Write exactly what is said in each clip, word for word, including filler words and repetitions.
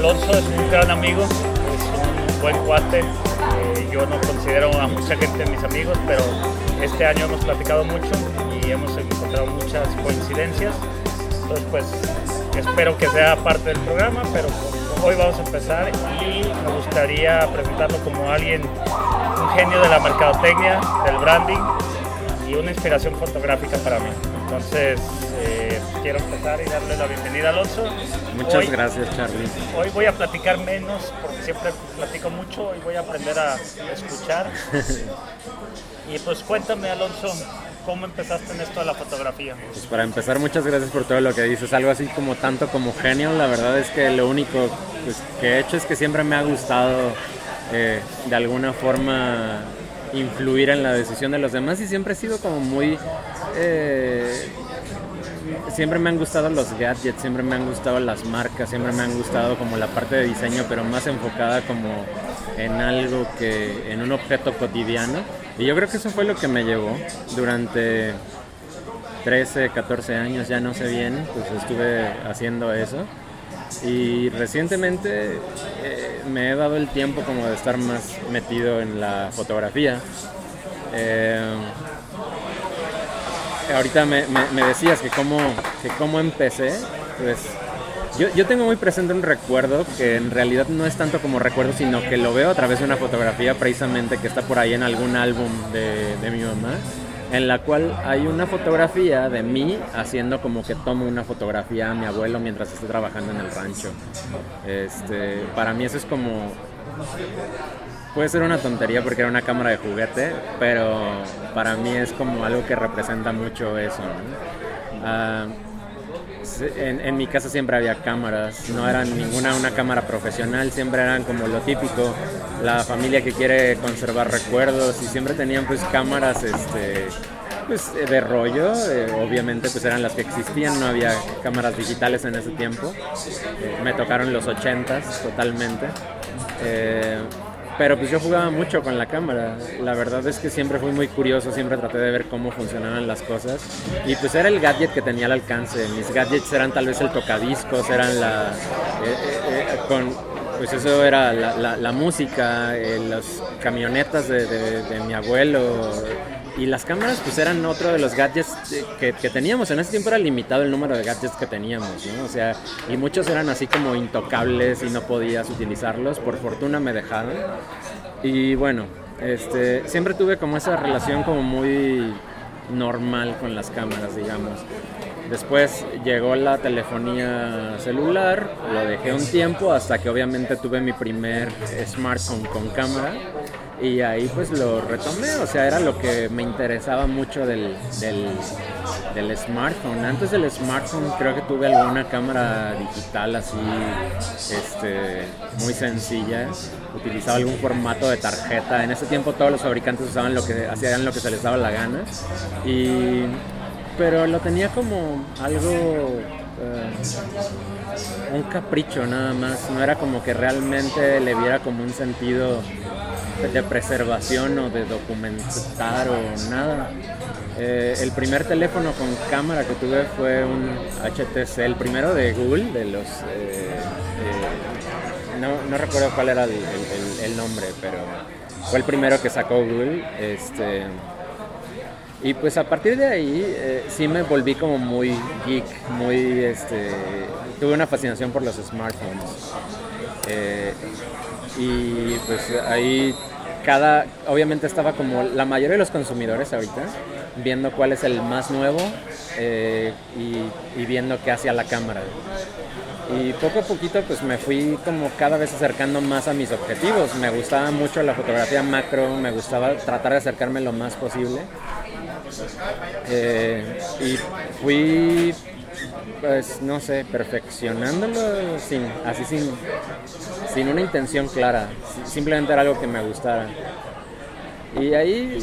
Alonso es un gran amigo, es un buen cuate. Eh, yo no considero a mucha gente mis amigos, pero este año hemos platicado mucho y hemos encontrado muchas coincidencias. Entonces, pues espero que sea parte del programa, pero hoy vamos a empezar y me gustaría presentarlo como alguien, un genio de la mercadotecnia, del branding y una inspiración fotográfica para mí. Entonces, eh, quiero empezar y darle la bienvenida a Alonso. Muchas hoy, gracias, Charlie. Hoy voy a platicar menos, porque siempre platico mucho, y voy a aprender a escuchar. Y pues cuéntame, Alonso, ¿cómo empezaste en esto de la fotografía? Pues para empezar, muchas gracias por todo lo que dices, algo así como tanto como genio. La verdad es que lo único pues, que he hecho es que siempre me ha gustado eh, de alguna forma influir en la decisión de los demás y siempre he sido como muy... Eh, siempre me han gustado los gadgets, siempre me han gustado las marcas, siempre me han gustado como la parte de diseño, pero más enfocada como en algo que, en un objeto cotidiano. Y yo creo que eso fue lo que me llevó durante trece, catorce años, ya no sé bien, pues estuve haciendo eso. Y recientemente eh, me he dado el tiempo como de estar más metido en la fotografía. Eh, Ahorita me, me, me decías que cómo, que cómo empecé, pues yo, yo tengo muy presente un recuerdo que en realidad no es tanto como recuerdo, sino que lo veo a través de una fotografía precisamente que está por ahí en algún álbum de, de mi mamá, en la cual hay una fotografía de mí haciendo como que tomo una fotografía a mi abuelo mientras estoy trabajando en el rancho. Este, para mí eso es como... Puede ser una tontería porque era una cámara de juguete, pero para mí es como algo que representa mucho eso, ¿no? Uh, en, en mi casa siempre había cámaras, no era ninguna una cámara profesional, siempre eran como lo típico, la familia que quiere conservar recuerdos y siempre tenían pues cámaras este, pues, de rollo, eh, obviamente pues eran las que existían, no había cámaras digitales en ese tiempo, eh, me tocaron los ochentas totalmente. Eh, Pero pues yo jugaba mucho con la cámara, la verdad es que siempre fui muy curioso, siempre traté de ver cómo funcionaban las cosas y pues era el gadget que tenía al alcance, mis gadgets eran tal vez el tocadiscos, eran la... Eh, eh, eh, con, pues eso era la, la, la música, eh, las camionetas de, de, de mi abuelo y las cámaras pues eran otro de los gadgets que, que teníamos, en ese tiempo era limitado el número de gadgets que teníamos, ¿no? O sea, y muchos eran así como intocables y no podías utilizarlos, por fortuna me dejaron y bueno, este, siempre tuve como esa relación como muy normal con las cámaras, digamos. Después llegó la telefonía celular, lo dejé un tiempo hasta que obviamente tuve mi primer smartphone con cámara y ahí pues lo retomé, o sea, era lo que me interesaba mucho del, del, del smartphone. Antes del smartphone creo que tuve alguna cámara digital así, este, muy sencilla, utilizaba algún formato de tarjeta. En ese tiempo todos los fabricantes usaban lo que, hacían lo que se les daba la gana y... pero lo tenía como algo, eh, un capricho nada más, no era como que realmente le viera como un sentido de preservación o de documentar o nada. Eh, el primer teléfono con cámara que tuve fue un H T C, el primero de Google, de los, eh, eh, no, no recuerdo cuál era el, el, el nombre, pero fue el primero que sacó Google. Este, Y pues a partir de ahí eh, sí me volví como muy geek, muy, este, tuve una fascinación por los smartphones. Eh, y pues ahí cada, obviamente estaba como la mayoría de los consumidores ahorita, viendo cuál es el más nuevo eh, y, y viendo qué hacía la cámara. Y poco a poquito pues me fui como cada vez acercando más a mis objetivos. Me gustaba mucho la fotografía macro, me gustaba tratar de acercarme lo más posible. Eh, y fui, pues no sé, perfeccionándolo sin, así sin, sin una intención clara, simplemente era algo que me gustara. Y ahí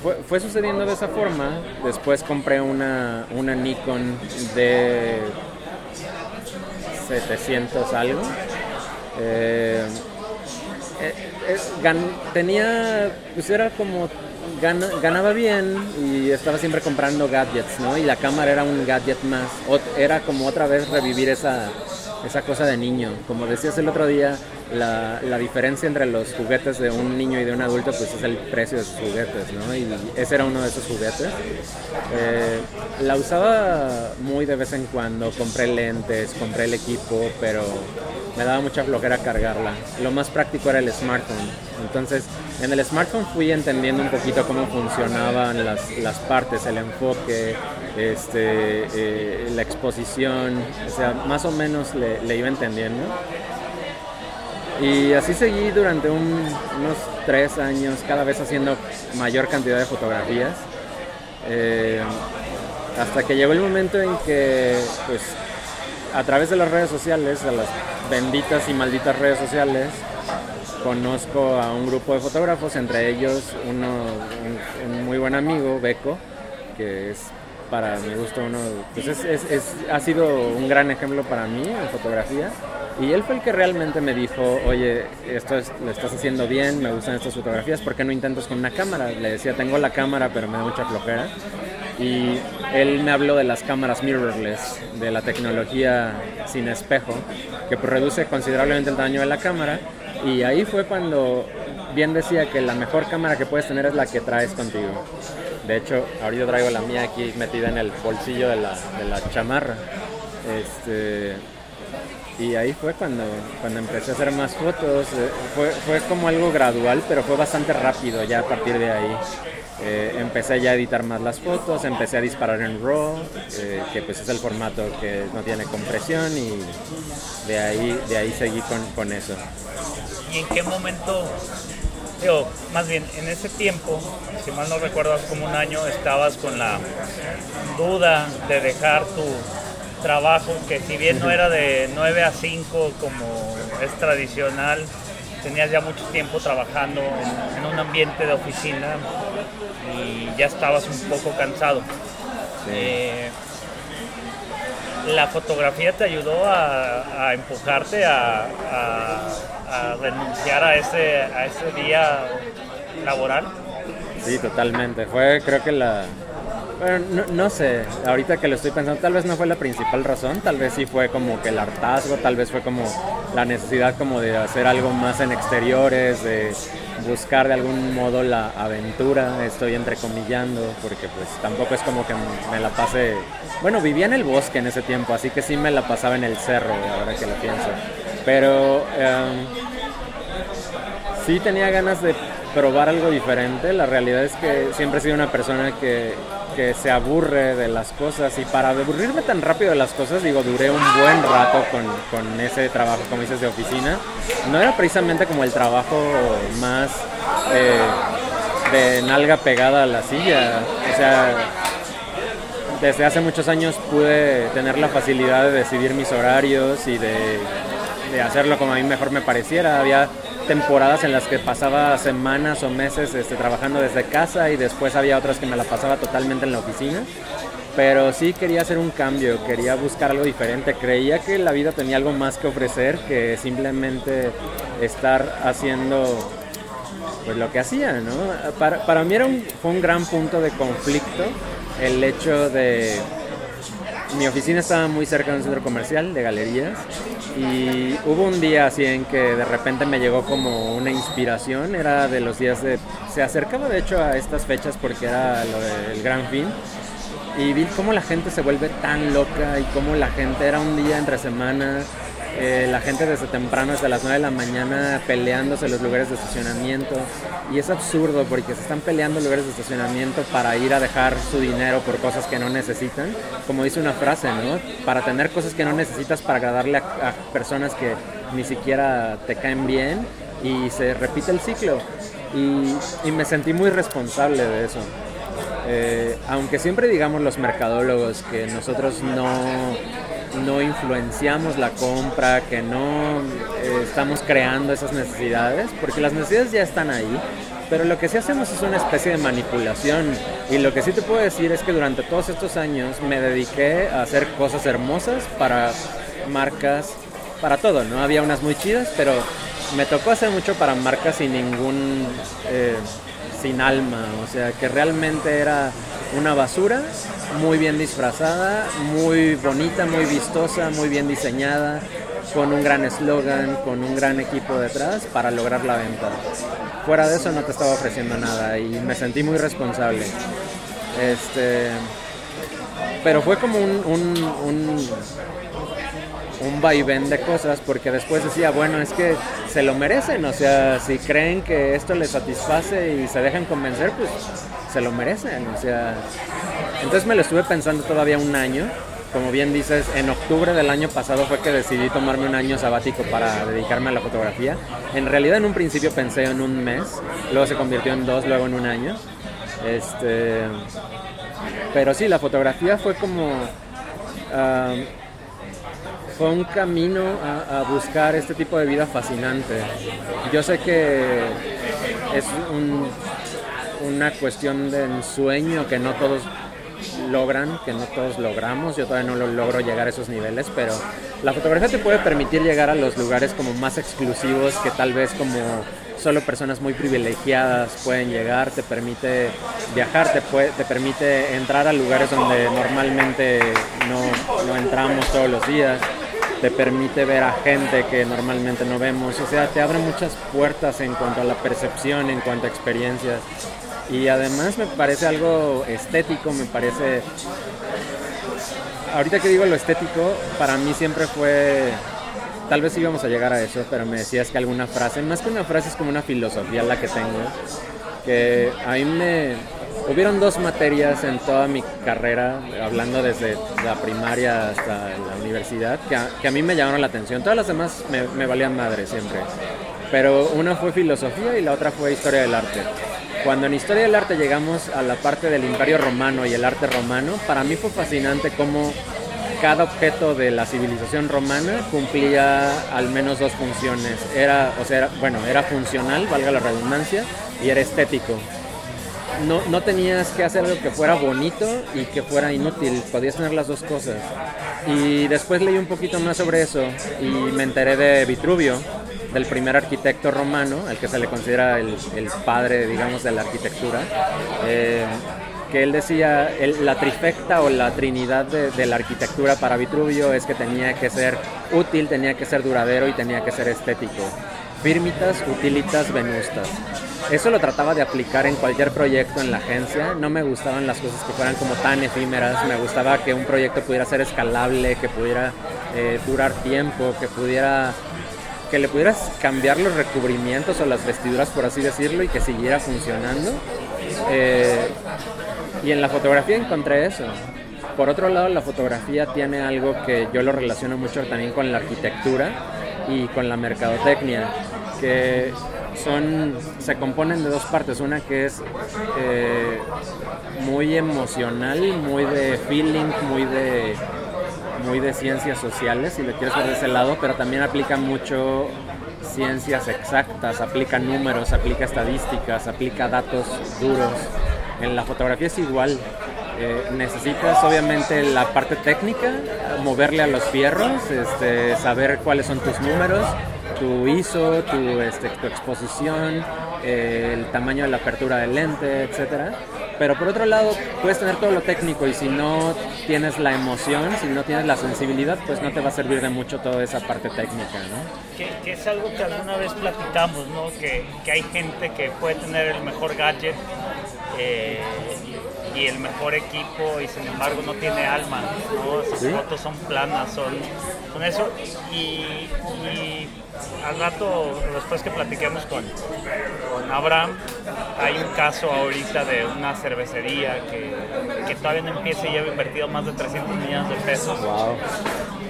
fue, fue sucediendo de esa forma. Después compré una, una Nikon de setecientos algo. Eh, eh, eh, gan- tenía, pues era como... ganaba bien y estaba siempre comprando gadgets, ¿no? Y la cámara era un gadget más, era como otra vez revivir esa, esa cosa de niño. Como decías el otro día, la, la diferencia entre los juguetes de un niño y de un adulto pues es el precio de sus juguetes, ¿no? Y ese era uno de esos juguetes. Eh, la usaba muy de vez en cuando, compré lentes, compré el equipo, pero me daba mucha flojera cargarla. Lo más práctico era el smartphone. Entonces, en el smartphone fui entendiendo un poquito cómo funcionaban las, las partes, el enfoque, este, eh, la exposición, o sea, más o menos le, le iba entendiendo. Y así seguí durante un, unos tres años, cada vez haciendo mayor cantidad de fotografías, eh, hasta que llegó el momento en que, pues, a través de las redes sociales, de las benditas y malditas redes sociales, conozco a un grupo de fotógrafos, entre ellos uno, un, un muy buen amigo, Beco, que es para mi gusto uno, pues es, es, es, ha sido un gran ejemplo para mí en fotografía, y él fue el que realmente me dijo, oye, esto es, lo estás haciendo bien, me gustan estas fotografías, ¿por qué no intentas con una cámara? Le decía, tengo la cámara pero me da mucha flojera, y él me habló de las cámaras mirrorless, de la tecnología sin espejo, que reduce considerablemente el tamaño de la cámara. Y ahí fue cuando bien decía que la mejor cámara que puedes tener es la que traes contigo. De hecho, ahorita traigo la mía aquí metida en el bolsillo de la, de la chamarra. Este, y ahí fue cuando, cuando empecé a hacer más fotos. Fue, fue como algo gradual, pero fue bastante rápido ya a partir de ahí. Eh, empecé ya a editar más las fotos, empecé a disparar en RAW, eh, que pues es el formato que no tiene compresión, y de ahí, de ahí seguí con, con eso. ¿Y en qué momento, digo, más bien en ese tiempo, si mal no recuerdo, hace como un año, estabas con la duda de dejar tu trabajo, que si bien no era de nueve a cinco como es tradicional, tenías ya mucho tiempo trabajando en, en un ambiente de oficina y ya estabas un poco cansado? Sí. Eh, ¿La fotografía te ayudó a, a empujarte a, a, a renunciar a ese, a ese día laboral? Sí, totalmente. Fue, creo que la... Bueno, no, no sé, ahorita que lo estoy pensando, tal vez no fue la principal razón, tal vez sí fue como que el hartazgo, tal vez fue como la necesidad como de hacer algo más en exteriores, de buscar de algún modo la aventura, estoy entrecomillando, porque pues tampoco es como que me la pase... Bueno, vivía en el bosque en ese tiempo, así que sí me la pasaba en el cerro, ahora que lo pienso, pero... Um, sí tenía ganas de probar algo diferente. La realidad es que siempre he sido una persona que, que se aburre de las cosas, y para aburrirme tan rápido de las cosas, digo, duré un buen rato con, con ese trabajo, como dices, de oficina. No era precisamente como el trabajo más eh, de nalga pegada a la silla, o sea... Desde hace muchos años pude tener la facilidad de decidir mis horarios y de, de hacerlo como a mí mejor me pareciera. Había temporadas en las que pasaba semanas o meses este, trabajando desde casa, y después había otras que me la pasaba totalmente en la oficina. Pero sí quería hacer un cambio, quería buscar algo diferente. Creía que la vida tenía algo más que ofrecer que simplemente estar haciendo... pues lo que hacía, ¿no? Para, para mí era un, fue un gran punto de conflicto el hecho de... Mi oficina estaba muy cerca de un centro comercial de galerías, y hubo un día así en que de repente me llegó como una inspiración. Era de los días de... Se acercaba de hecho a estas fechas porque era lo del Gran Fin, y vi cómo la gente se vuelve tan loca, y cómo la gente era un día entre semana... Eh, la gente desde temprano, desde las nueve de la mañana, peleándose los lugares de estacionamiento. Y es absurdo porque se están peleando lugares de estacionamiento para ir a dejar su dinero por cosas que no necesitan. Como dice una frase, ¿no? Para tener cosas que no necesitas, para agradarle a, a personas que ni siquiera te caen bien. Y se repite el ciclo. Y, y me sentí muy responsable de eso. Eh, aunque siempre digamos los mercadólogos que nosotros no... no influenciamos la compra, que no eh, estamos creando esas necesidades, porque las necesidades ya están ahí, pero lo que sí hacemos es una especie de manipulación. Y lo que sí te puedo decir es que durante todos estos años me dediqué a hacer cosas hermosas para marcas, para todo, ¿no? Había unas muy chidas, pero me tocó hacer mucho para marcas sin ningún... Eh, sin alma, o sea, que realmente era una basura muy bien disfrazada, muy bonita, muy vistosa, muy bien diseñada, con un gran eslogan, con un gran equipo detrás para lograr la venta. Fuera de eso no te estaba ofreciendo nada y me sentí muy responsable. Este, pero fue como un, un, un, un vaivén de cosas, porque después decía, bueno, es que se lo merecen, o sea, si creen que esto les satisface y se dejan convencer, pues se lo merecen, o sea. Entonces me lo estuve pensando todavía un año. Como bien dices, en octubre del año pasado fue que decidí tomarme un año sabático para dedicarme a la fotografía. En realidad en un principio pensé en un mes, luego se convirtió en dos, luego en un año. Este, pero sí, la fotografía fue como... Uh, fue un camino a, a buscar este tipo de vida fascinante. Yo sé que es un, una cuestión de ensueño que no todos... logran, que no todos logramos, yo todavía no lo logro llegar a esos niveles, pero la fotografía te puede permitir llegar a los lugares como más exclusivos que tal vez como solo personas muy privilegiadas pueden llegar, te permite viajar, te, puede, te permite entrar a lugares donde normalmente no, no entramos todos los días, te permite ver a gente que normalmente no vemos, o sea, te abre muchas puertas en cuanto a la percepción, en cuanto a experiencias. Y además me parece algo estético, me parece... Ahorita que digo lo estético, para mí siempre fue... Tal vez íbamos a llegar a eso, pero me decías que alguna frase... Más que una frase, es como una filosofía la que tengo. Que a mí me... Hubieron dos materias en toda mi carrera, hablando desde la primaria hasta la universidad, que a, que a mí me llamaron la atención. Todas las demás me, me valían madre siempre. Pero una fue filosofía y la otra fue historia del arte. Cuando en Historia del Arte llegamos a la parte del Imperio Romano y el arte romano, para mí fue fascinante cómo cada objeto de la civilización romana cumplía al menos dos funciones. Era, o sea, era, bueno, era funcional, valga la redundancia, y era estético. No, no tenías que hacer algo que fuera bonito y que fuera inútil, podías tener las dos cosas. Y después leí un poquito más sobre eso y me enteré de Vitruvio, del primer arquitecto romano, al que se le considera el, el padre, digamos, de la arquitectura, eh, que él decía, el, la trifecta o la trinidad de, de la arquitectura para Vitruvio es que tenía que ser útil, tenía que ser duradero y tenía que ser estético. Firmitas, utilitas, venustas. Eso lo trataba de aplicar en cualquier proyecto en la agencia. No me gustaban las cosas que fueran como tan efímeras. Me gustaba que un proyecto pudiera ser escalable, que pudiera eh, durar tiempo, que pudiera... que le pudieras cambiar los recubrimientos o las vestiduras, por así decirlo, y que siguiera funcionando. Eh, y en la fotografía encontré eso. Por otro lado, la fotografía tiene algo que yo lo relaciono mucho también con la arquitectura y con la mercadotecnia, que son, se componen de dos partes. Una que es eh, muy emocional, muy de feeling, muy de... muy de ciencias sociales, si lo quieres ver de ese lado, pero también aplica mucho ciencias exactas, aplica números, aplica estadísticas, aplica datos duros. En la fotografía es igual, eh, necesitas obviamente la parte técnica, moverle a los fierros, este, saber cuáles son tus números, tu I S O, tu, este, tu exposición, eh, el tamaño de la apertura del lente, etcétera. Pero por otro lado, puedes tener todo lo técnico y si no tienes la emoción, si no tienes la sensibilidad, pues no te va a servir de mucho toda esa parte técnica, ¿no? Que, que es algo que alguna vez platicamos, ¿no? Que, que hay gente que puede tener el mejor gadget eh, y, y el mejor equipo y sin embargo no tiene alma, ¿no? Sus ¿Sí? fotos son planas, son, son eso. Y, y al rato, después que platiquemos con, con Abraham, hay un caso ahorita de una cervecería que, que todavía no empieza y ya ha invertido más de trescientos millones de pesos. Wow.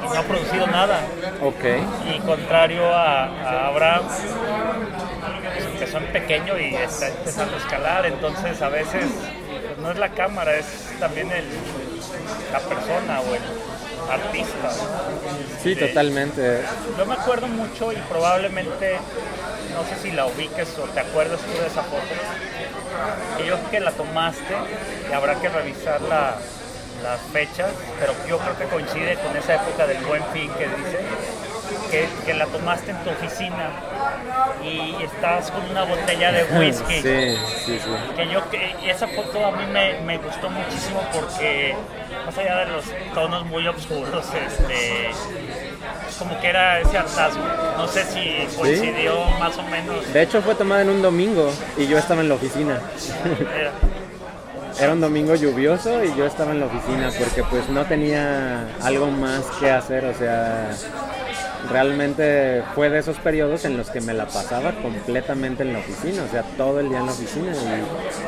Y no ha producido nada. Okay. Y contrario a, a Abraham, que son pequeños y está empezando a escalar, entonces a veces pues no es la cámara, es también el, la persona o el artista, ¿no? Sí, este, totalmente. Yo me acuerdo mucho y probablemente, no sé si la ubiques o te acuerdas tú de esa foto, que yo creo que la tomaste y habrá que revisar la, las fechas, pero yo creo que coincide con esa época del Buen Fin que dice, que, que la tomaste en tu oficina y estabas con una botella de whisky. Sí, sí, sí. Que yo, que esa foto a mí me, me gustó muchísimo porque... más allá de los tonos muy oscuros, este, como que era ese hartazgo. No sé si coincidió, ¿sí?, más o menos. De hecho fue tomada en un domingo y yo estaba en la oficina. Era. Era un domingo lluvioso y yo estaba en la oficina porque pues no tenía algo más que hacer, o sea, realmente fue de esos periodos en los que me la pasaba completamente en la oficina, o sea, todo el día en la oficina. Y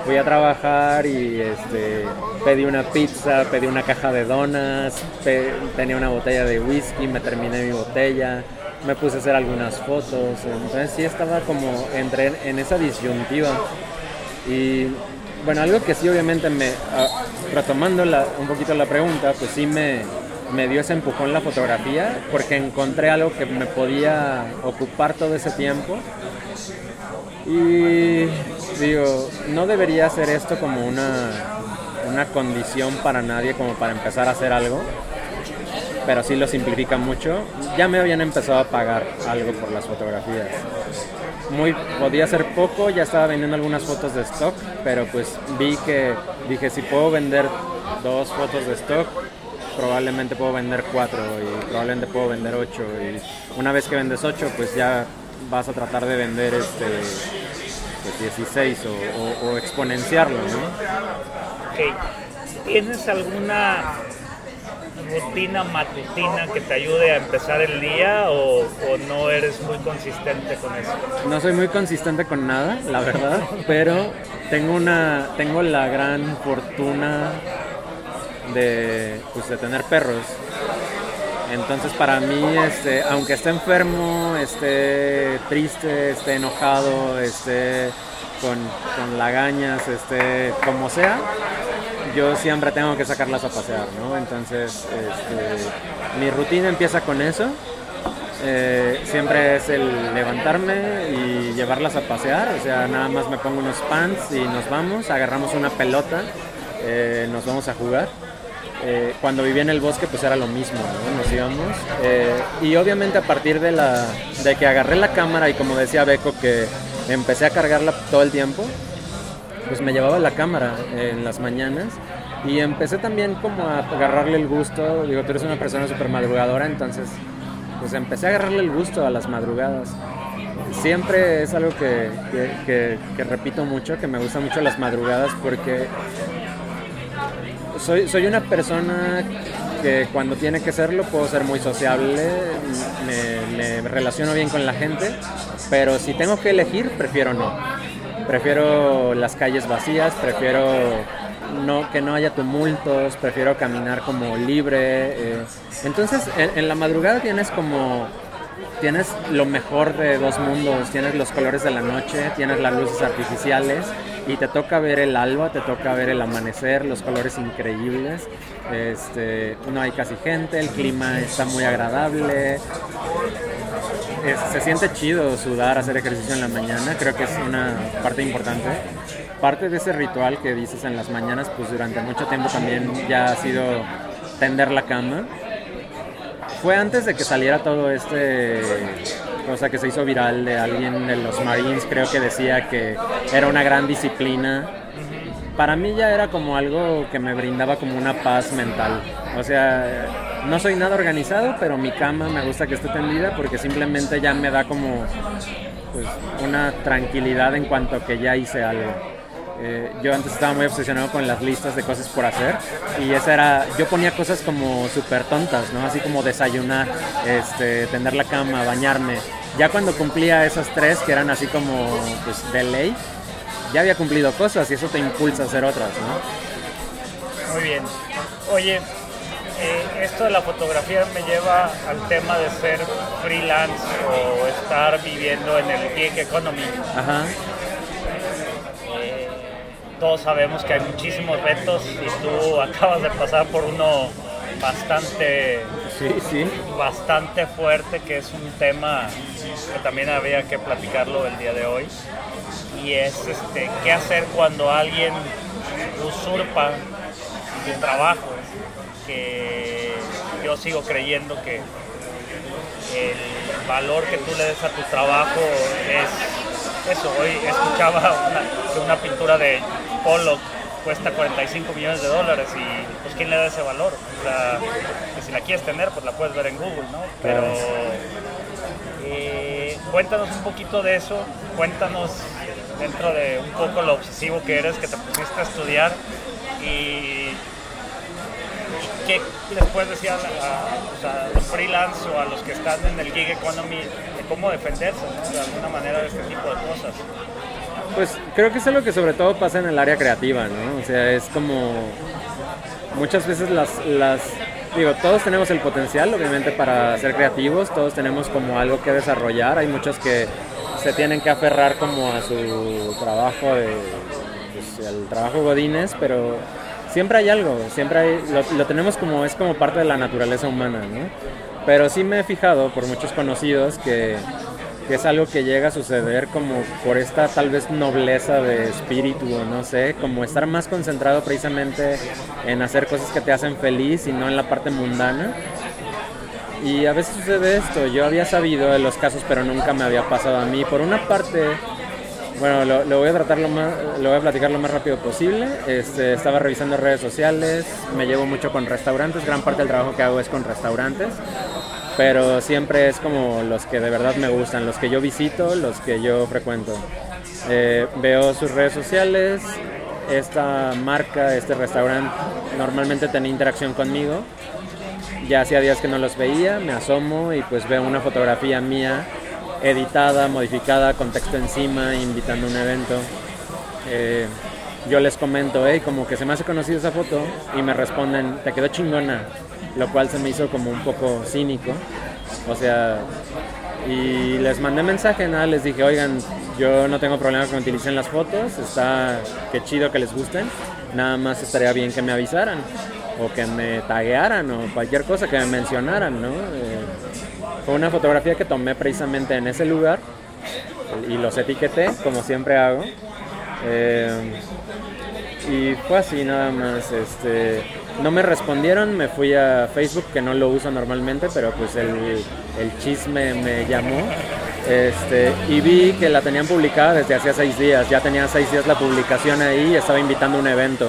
fui a trabajar y este, pedí una pizza, pedí una caja de donas, pe- tenía una botella de whisky, me terminé mi botella, me puse a hacer algunas fotos, entonces sí estaba como entre en esa disyuntiva. Y bueno, algo que sí obviamente me, uh, retomando la, un poquito la pregunta, pues sí me, me dio ese empujón la fotografía, porque encontré algo que me podía ocupar todo ese tiempo. Y digo, no debería ser esto como una, una condición para nadie, como para empezar a hacer algo, pero sí lo simplifica mucho. Ya me habían empezado a pagar algo por las fotografías. Muy, podía ser poco, ya estaba vendiendo algunas fotos de stock, pero pues vi que, dije, si puedo vender dos fotos de stock, probablemente puedo vender cuatro y probablemente puedo vender ocho. Y una vez que vendes ocho, pues ya vas a tratar de vender este, pues dieciséis o, o, o exponenciarlo, ¿no? Okay. ¿Tienes alguna rutina matutina que te ayude a empezar el día o, o no eres muy consistente con eso? No soy muy consistente con nada, la verdad, pero tengo una tengo la gran fortuna de, pues, de tener perros. Entonces para mí, este, aunque esté enfermo, esté triste, esté enojado, esté con, con lagañas, esté como sea, yo siempre tengo que sacarlas a pasear, ¿no? Entonces, este, mi rutina empieza con eso. Eh, siempre es el levantarme y llevarlas a pasear. O sea, nada más me pongo unos pants y nos vamos, agarramos una pelota, eh, nos vamos a jugar. Eh, cuando vivía en el bosque, pues era lo mismo, ¿no? Nos íbamos. Eh, y obviamente a partir de, la, de que agarré la cámara y como decía Beco, que empecé a cargarla todo el tiempo, pues me llevaba la cámara en las mañanas y empecé también como a agarrarle el gusto. Digo, tú eres una persona súper madrugadora, entonces pues empecé a agarrarle el gusto a las madrugadas. Siempre es algo que, que, que, que repito mucho, que me gustan mucho las madrugadas, porque soy, soy una persona que cuando tiene que serlo puedo ser muy sociable, me, me relaciono bien con la gente, pero si tengo que elegir, prefiero no. Prefiero las calles vacías, prefiero no, que no haya tumultos, prefiero caminar como libre. Eh. Entonces, en, en la madrugada tienes como, tienes lo mejor de dos mundos, tienes los colores de la noche, tienes las luces artificiales y te toca ver el alba, te toca ver el amanecer, los colores increíbles. Este, no hay casi gente, el clima está muy agradable. Se siente chido sudar, hacer ejercicio en la mañana, creo que es una parte importante. Parte de ese ritual que dices en las mañanas, pues durante mucho tiempo también ya ha sido tender la cama. Fue antes de que saliera todo este cosa que se hizo viral de alguien de los Marines, creo que decía que era una gran disciplina. Para mí ya era como algo que me brindaba como una paz mental. O sea, no soy nada organizado, pero mi cama me gusta que esté tendida porque simplemente ya me da como, pues, una tranquilidad en cuanto a que ya hice algo. Eh, yo antes estaba muy obsesionado con las listas de cosas por hacer y esa era, yo ponía cosas como súper tontas, ¿no? Así como desayunar, este, tender la cama, bañarme. Ya cuando cumplía esas tres que eran así como, pues, de ley, ya había cumplido cosas y eso te impulsa a hacer otras, ¿no? Muy bien. Oye, eh, esto de la fotografía me lleva al tema de ser freelance o estar viviendo en el gig economy. Ajá. Eh, todos sabemos que hay muchísimos retos y tú acabas de pasar por uno bastante, sí, sí. bastante fuerte, que es un tema que también había que platicarlo el día de hoy. Y es este, qué hacer cuando alguien usurpa tu trabajo, que yo sigo creyendo que el valor que tú le des a tu trabajo es eso. Hoy escuchaba una, que una pintura de Pollock cuesta cuarenta y cinco millones de dólares y pues ¿quién le da ese valor? O sea, que si la quieres tener, pues la puedes ver en Google, ¿no? Pero Cuéntanos un poquito de eso, cuéntanos dentro de un poco lo obsesivo que eres, que te pusiste a estudiar y qué les puedes decir a, a, a los freelance o a los que están en el gig economy de cómo defenderse de alguna manera de este tipo de cosas. Pues creo que eso es lo que sobre todo pasa en el área creativa, ¿no? O sea, es como muchas veces las, las digo, todos tenemos el potencial obviamente para ser creativos, todos tenemos como algo que desarrollar, hay muchos que se tienen que aferrar como a su trabajo, de, pues, al trabajo godínez, pero siempre hay algo, siempre hay, lo, lo tenemos como, es como parte de la naturaleza humana, ¿no? Pero sí me he fijado por muchos conocidos que, que es algo que llega a suceder como por esta tal vez nobleza de espíritu, o no sé, como estar más concentrado precisamente en hacer cosas que te hacen feliz y no en la parte mundana. Y a veces sucede esto, yo había sabido de los casos pero nunca me había pasado a mí. Por una parte, bueno, lo, lo voy a tratar lo más, lo voy a platicar lo más rápido posible. Este, estaba revisando redes sociales, me llevo mucho con restaurantes, gran parte del trabajo que hago es con restaurantes, pero siempre es como los que de verdad me gustan, los que yo visito, los que yo frecuento. Eh, veo sus redes sociales, esta marca, este restaurante normalmente tenía interacción conmigo. Ya hacía días que no los veía, me asomo y pues veo una fotografía mía editada, modificada, con texto encima, invitando a un evento. Eh, yo les comento, hey, como que se me hace conocida esa foto, y me responden, te quedó chingona, lo cual se me hizo como un poco cínico. O sea, y les mandé mensaje, nada, les dije, oigan, yo no tengo problema con que utilicen las fotos, está, qué chido que les gusten, nada más estaría bien que me avisaran, o que me taguearan o cualquier cosa que me mencionaran, ¿no? Eh, fue una fotografía que tomé precisamente en ese lugar y los etiqueté, como siempre hago. Eh, y fue así nada más. Este, no me respondieron, me fui a Facebook, que no lo uso normalmente, pero pues el, el chisme me llamó. Este, y vi que la tenían publicada desde hacía seis días, ya tenía seis días la publicación ahí y estaba invitando a un evento.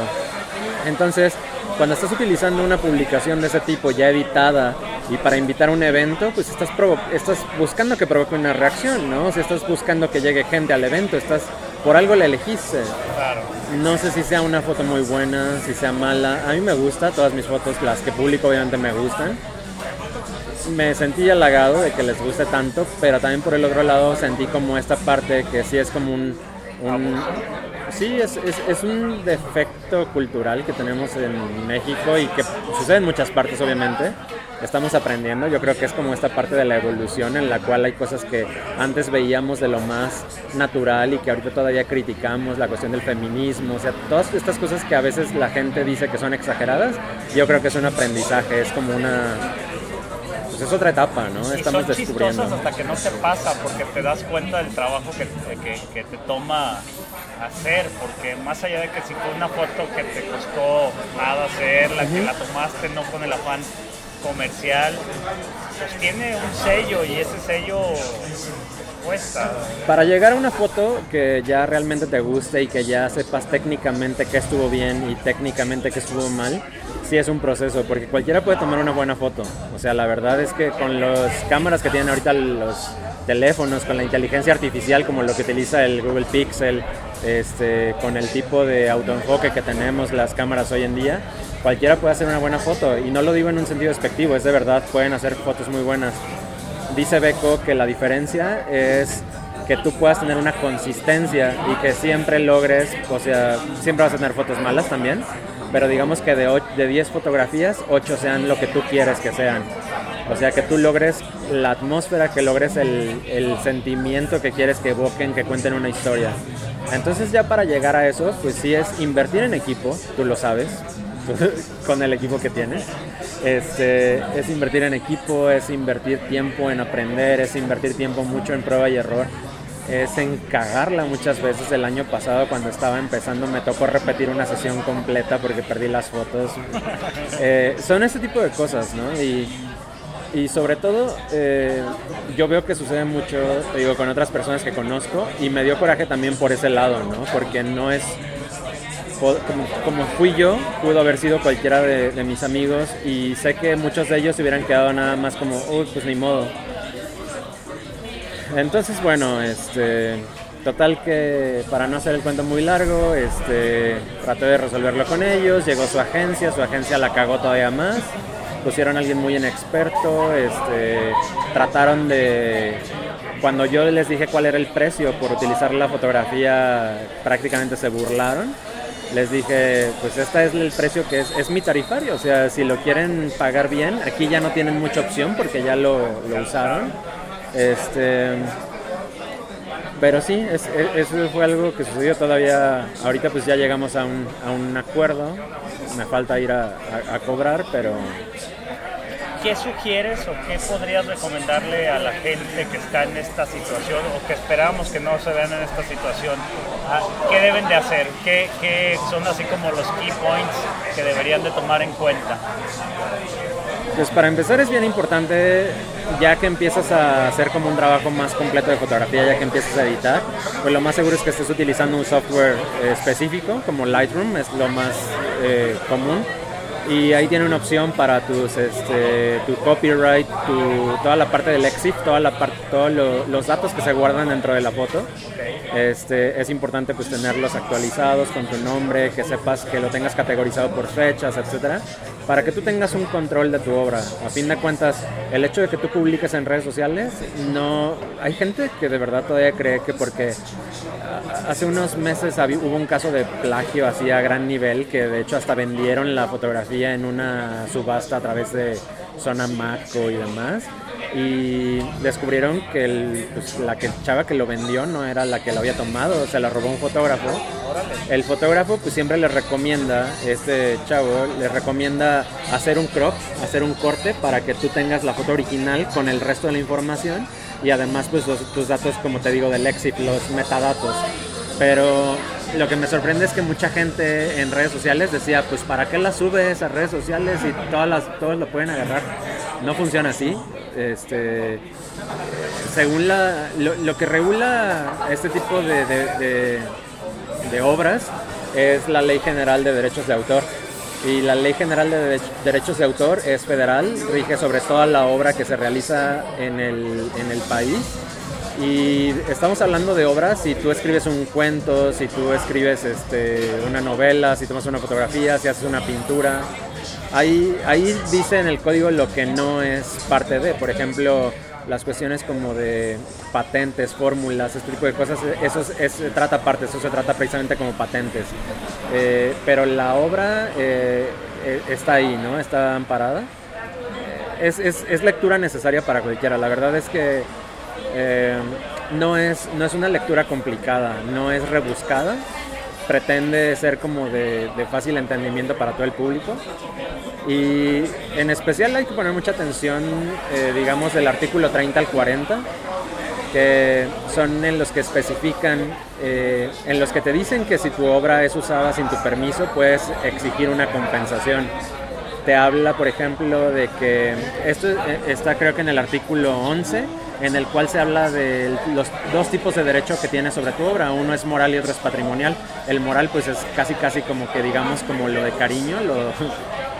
Entonces, cuando estás utilizando una publicación de ese tipo ya editada y para invitar a un evento, pues estás, provo- estás buscando que provoque una reacción, ¿no? O sea, estás buscando que llegue gente al evento, estás, por algo la elegiste. No sé si sea una foto muy buena, si sea mala. A mí me gusta, todas mis fotos, las que publico obviamente me gustan. Me sentí halagado de que les guste tanto, pero también por el otro lado sentí como esta parte que sí es como un... un Sí, es, es, es un defecto cultural que tenemos en México y que sucede en muchas partes, obviamente. Estamos aprendiendo, yo creo que es como esta parte de la evolución en la cual hay cosas que antes veíamos de lo más natural y que ahorita todavía criticamos, la cuestión del feminismo, o sea, todas estas cosas que a veces la gente dice que son exageradas, yo creo que es un aprendizaje, es como una... Pues es otra etapa, ¿no? Y estamos son descubriendo. Chistosas hasta que no te pasa, porque te das cuenta del trabajo que, que, que te toma hacer, porque más allá de que si fue una foto que te costó nada hacerla, uh-huh. que la tomaste no con el afán comercial, pues tiene un sello y ese sello cuesta. Para llegar a una foto que ya realmente te guste y que ya sepas técnicamente qué estuvo bien y técnicamente qué estuvo mal, sí es un proceso, porque cualquiera puede tomar una buena foto. O sea, la verdad es que con las cámaras que tienen ahorita los teléfonos, con la inteligencia artificial como lo que utiliza el Google Pixel, este, con el tipo de autoenfoque que tenemos las cámaras hoy en día, cualquiera puede hacer una buena foto. Y no lo digo en un sentido despectivo, es de verdad, pueden hacer fotos muy buenas. Dice Beco que la diferencia es que tú puedas tener una consistencia y que siempre logres, o sea, siempre vas a tener fotos malas también, pero digamos que de diez fotografías, ocho sean lo que tú quieres que sean. O sea, que tú logres la atmósfera, que logres el, el sentimiento que quieres que evoquen, que cuenten una historia. Entonces ya para llegar a eso, pues sí es invertir en equipo, tú lo sabes, con el equipo que tienes. Este, es invertir en equipo, es invertir tiempo en aprender, es invertir tiempo mucho en prueba y error. Es en cagarla muchas veces. El año pasado cuando estaba empezando me tocó repetir una sesión completa porque perdí las fotos. Eh, son ese tipo de cosas, ¿no? Y, y sobre todo eh, yo veo que sucede mucho, te digo, con otras personas que conozco y me dio coraje también por ese lado, ¿no? Porque no es... Como, como fui yo, pudo haber sido cualquiera de, de mis amigos y sé que muchos de ellos se hubieran quedado nada más como, uy, pues ni modo. Entonces, bueno, este, total que para no hacer el cuento muy largo, este, traté de resolverlo con ellos, llegó su agencia, su agencia la cagó todavía más, pusieron a alguien muy inexperto, este, trataron de... Cuando yo les dije cuál era el precio por utilizar la fotografía, prácticamente se burlaron. Les dije, pues este es el precio que es, es mi tarifario, o sea, si lo quieren pagar bien, aquí ya no tienen mucha opción porque ya lo, lo usaron. Este, pero sí, es, es, eso fue algo que sucedió todavía. Ahorita pues ya llegamos a un, a un acuerdo, me falta ir a, a, a cobrar, pero... ¿Qué sugieres o qué podrías recomendarle a la gente que está en esta situación o que esperamos que no se vean en esta situación? ¿Qué deben de hacer? ¿Qué, qué son así como los key points que deberían de tomar en cuenta? Pues para empezar es bien importante, ya que empiezas a hacer como un trabajo más completo de fotografía, ya que empiezas a editar, pues lo más seguro es que estés utilizando un software específico como Lightroom, es lo más eh, común. Y ahí tiene una opción para tus, este, tu copyright, tu, toda la parte del exif, toda la parte, todos lo, los datos que se guardan dentro de la foto. Este, es importante pues tenerlos actualizados con tu nombre, que sepas que lo tengas categorizado por fechas, etcétera, para que tú tengas un control de tu obra. A fin de cuentas, el hecho de que tú publiques en redes sociales, no, hay gente que de verdad todavía cree que porque hace unos meses hubo un caso de plagio así a gran nivel, que de hecho hasta vendieron la fotografía en una subasta a través de Zona Marco y demás, y descubrieron que el, pues, la que chava que lo vendió no era la que lo había tomado, se la robó un fotógrafo. El fotógrafo pues siempre les recomienda, este chavo les recomienda hacer un crop, hacer un corte para que tú tengas la foto original con el resto de la información y además pues los, tus datos, como te digo, del exif, los metadatos. Pero lo que me sorprende es que mucha gente en redes sociales decía, pues ¿para qué las subes a redes sociales y todas las, todos lo pueden agarrar? No funciona así. Este, según la, lo, lo que regula este tipo de, de, de, de obras es la Ley General de Derechos de Autor. Y la Ley General de Derechos de Autor es federal, rige sobre toda la obra que se realiza en el, en el país. Y estamos hablando de obras, si tú escribes un cuento, si tú escribes este, una novela, si tomas una fotografía, si haces una pintura. Ahí, ahí dice en el código lo que no es parte de, por ejemplo, las cuestiones como de patentes, fórmulas, este tipo de cosas, eso se trata aparte, eso se trata precisamente como patentes. Eh, pero la obra eh, está ahí, ¿no? Está amparada. Es, es, es lectura necesaria para cualquiera, la verdad es que... Eh, no es, no es una lectura complicada, no es rebuscada, pretende ser como de, de fácil entendimiento para todo el público. Y en especial hay que poner mucha atención, eh, digamos, del artículo treinta al cuarenta, que son en los que especifican, eh, en los que te dicen que si tu obra es usada sin tu permiso, puedes exigir una compensación. Te habla, por ejemplo, de que esto está creo que en el artículo once, en el cual se habla de los dos tipos de derecho que tiene sobre tu obra. Uno es moral y otro es patrimonial. El moral pues es casi casi como que digamos como lo de cariño, lo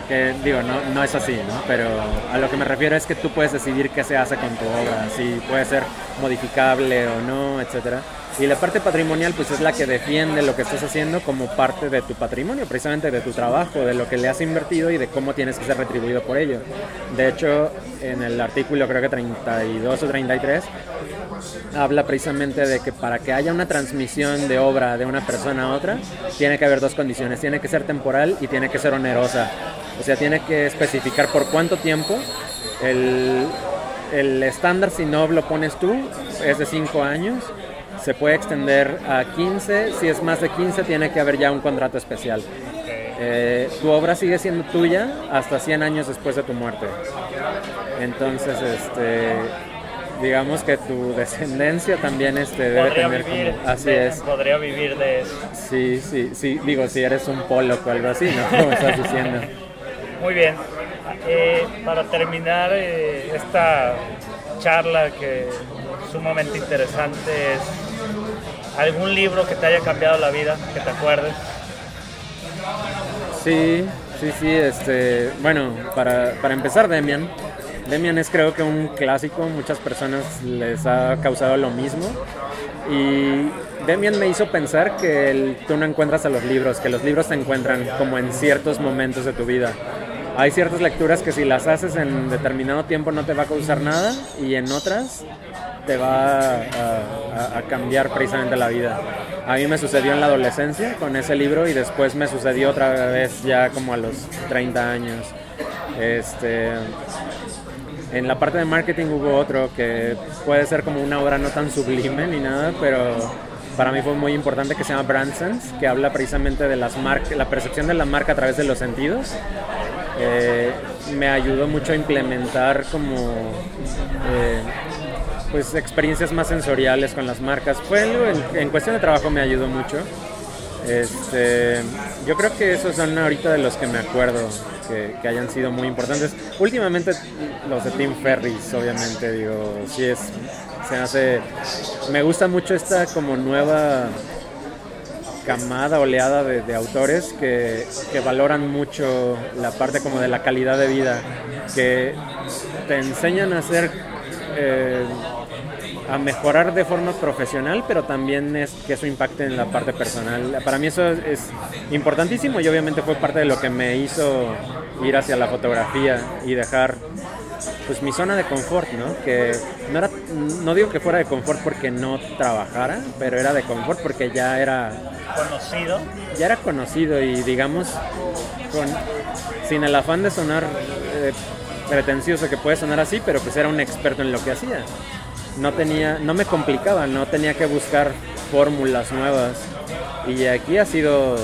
que digo, no, no es así, ¿no? Pero a lo que me refiero es que tú puedes decidir qué se hace con tu obra, si puede ser modificable o no, etcétera. Y la parte patrimonial pues es la que defiende lo que estás haciendo como parte de tu patrimonio, precisamente de tu trabajo, de lo que le has invertido y de cómo tienes que ser retribuido por ello. De hecho, en el artículo creo que treinta y dos o treinta y tres habla precisamente de que para que haya una transmisión de obra de una persona a otra tiene que haber dos condiciones, tiene que ser temporal y tiene que ser onerosa. O sea, tiene que especificar por cuánto tiempo. El, el estándar, si no lo pones tú, es de cinco años. Se puede extender a quince, si es más de quince tiene que haber ya un contrato especial. Eh, tu obra sigue siendo tuya hasta cien años después de tu muerte. Entonces, este, digamos que tu descendencia también este, debe tener vivir, como... Así de, es. Podría vivir de eso. Sí, sí, sí. Digo, si eres un Pollock o algo así, ¿no? Como estás diciendo. Muy bien. Eh, para terminar eh, esta charla que... sumamente interesante, es algún libro que te haya cambiado la vida, que te acuerdes. Sí, sí, sí, este, bueno, para, para empezar, Demian, Demian es creo que un clásico, muchas personas les ha causado lo mismo, y Demian me hizo pensar que el, tú no encuentras a los libros, que los libros te encuentran como en ciertos momentos de tu vida. Hay ciertas lecturas que si las haces en determinado tiempo no te va a causar nada, y en otras te va a, a, a cambiar precisamente la vida. A mí me sucedió en la adolescencia con ese libro, y después me sucedió otra vez ya como a los treinta años. Este, en la parte de marketing hubo otro que puede ser como una obra no tan sublime ni nada, pero para mí fue muy importante, que se llama Brand Sense, que habla precisamente de las mar- la percepción de la marca a través de los sentidos. Eh, me ayudó mucho a implementar como eh, pues experiencias más sensoriales con las marcas. Fue algo en, en cuestión de trabajo me ayudó mucho. Este, yo creo que esos son ahorita de los que me acuerdo que, que hayan sido muy importantes. Últimamente los de Tim Ferriss, obviamente, digo, sí es, se hace, me gusta mucho esta como nueva camada, oleada de, de autores que, que valoran mucho la parte como de la calidad de vida, que te enseñan a hacer, eh, a mejorar de forma profesional, pero también es que eso impacte en la parte personal. Para mí eso es importantísimo, y obviamente fue parte de lo que me hizo ir hacia la fotografía y dejar pues mi zona de confort, ¿no? Que no era, no digo que fuera de confort porque no trabajara, pero era de confort porque ya era conocido, ya era conocido, y digamos con, sin el afán de sonar eh, pretencioso, que puede sonar así, pero pues era un experto en lo que hacía. No tenía, no me complicaba, no tenía que buscar fórmulas nuevas, y aquí ha sido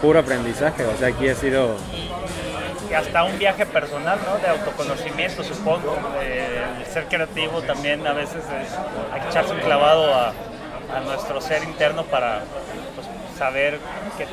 puro aprendizaje, o sea, aquí ha sido hasta un viaje personal, ¿no? De autoconocimiento, supongo. Eh, el ser creativo también a veces es, hay que echarse un clavado a, a nuestro ser interno para pues, saber que,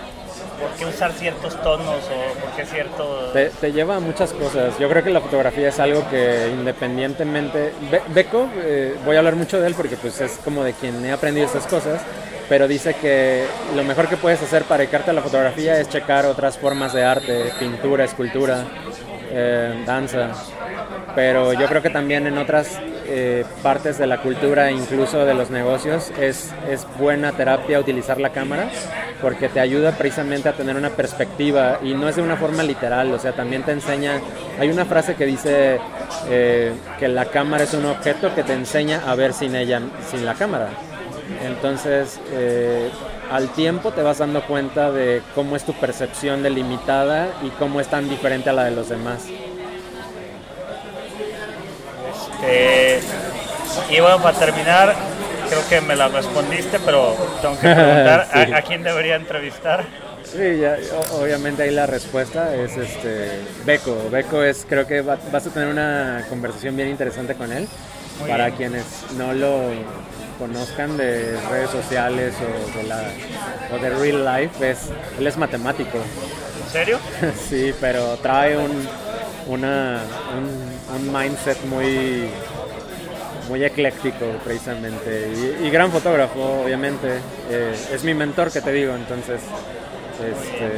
por qué usar ciertos tonos o por qué cierto... Te, te lleva a muchas cosas. Yo creo que la fotografía es algo que independientemente... Be- Beco, eh, voy a hablar mucho de él porque pues, es como de quien he aprendido estas cosas, pero dice que lo mejor que puedes hacer para dedicarte a la fotografía es checar otras formas de arte, pintura, escultura, eh, danza, pero yo creo que también en otras eh, partes de la cultura, incluso de los negocios, es, es buena terapia utilizar la cámara, porque te ayuda precisamente a tener una perspectiva, y no es de una forma literal, o sea, también te enseña, hay una frase que dice eh, que la cámara es un objeto que te enseña a ver sin ella, sin la cámara. Entonces, eh, al tiempo te vas dando cuenta de cómo es tu percepción delimitada y cómo es tan diferente a la de los demás. Este, y bueno, para terminar, creo que me la respondiste, pero tengo que preguntar sí. a, a quién debería entrevistar. Sí, ya, obviamente ahí la respuesta es este, Beco. Beco es, creo que va, vas a tener una conversación bien interesante con él. Muy para bien. Quienes no lo conozcan de redes sociales o de, la, o de real life, es, él es matemático. ¿En serio? Sí, pero trae un, una, un, un mindset muy, muy ecléctico precisamente, y, y gran fotógrafo, obviamente. Eh, es mi mentor, que te digo, entonces... Este,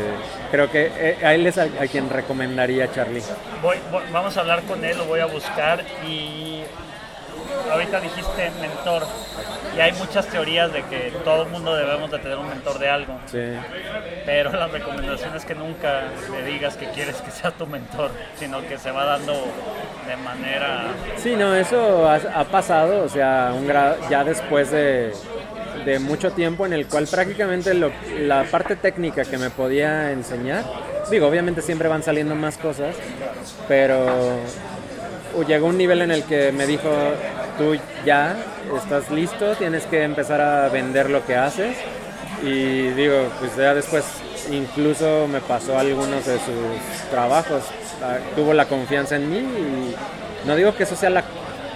creo que a él es a, a quien recomendaría Charlie. Voy, voy, vamos a hablar con él, lo voy a buscar. Y ahorita dijiste mentor, y hay muchas teorías de que todo el mundo debemos de tener un mentor de algo. Sí. Pero la recomendación es que nunca le digas que quieres que sea tu mentor, sino que se va dando de manera... Sí, no, eso ha, ha pasado, o sea, un gra- ya después de... de mucho tiempo en el cual prácticamente lo, la parte técnica que me podía enseñar, digo, obviamente siempre van saliendo más cosas, pero llegó un nivel en el que me dijo, tú ya estás listo, tienes que empezar a vender lo que haces, y digo, pues ya después incluso me pasó algunos de sus trabajos, tuvo la confianza en mí, y no digo que eso sea la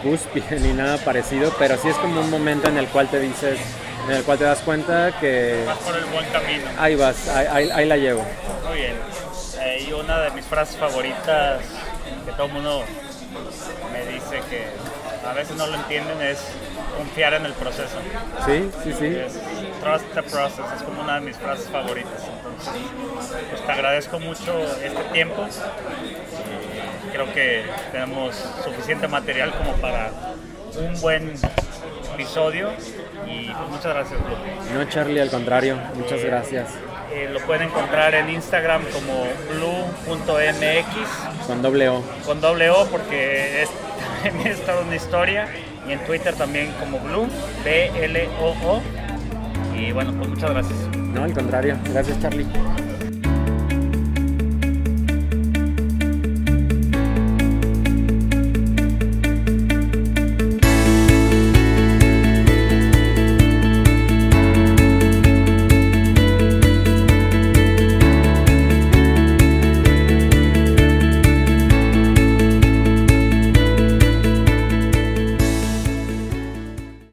cúspide ni nada parecido, pero sí es como un momento en el cual te dices, en el cual te das cuenta que vas por el buen camino. Ahí vas, ahí, ahí, ahí la llevo. Muy bien. Eh, y una de mis frases favoritas que todo el mundo me dice que a veces no lo entienden es confiar en el proceso. Sí, sí, sí. Es, trust the process, es como una de mis frases favoritas. Entonces, pues te agradezco mucho este tiempo. creo que tenemos suficiente material como para un buen episodio y pues muchas gracias, Blue. No, Charlie, al contrario, muchas eh, gracias. Eh, lo pueden encontrar en Instagram como blue punto m x con doble O. Con doble O porque es, también es toda una historia, y en Twitter también como blue, B L O O. Y bueno, pues muchas gracias. No, al contrario, gracias, Charlie.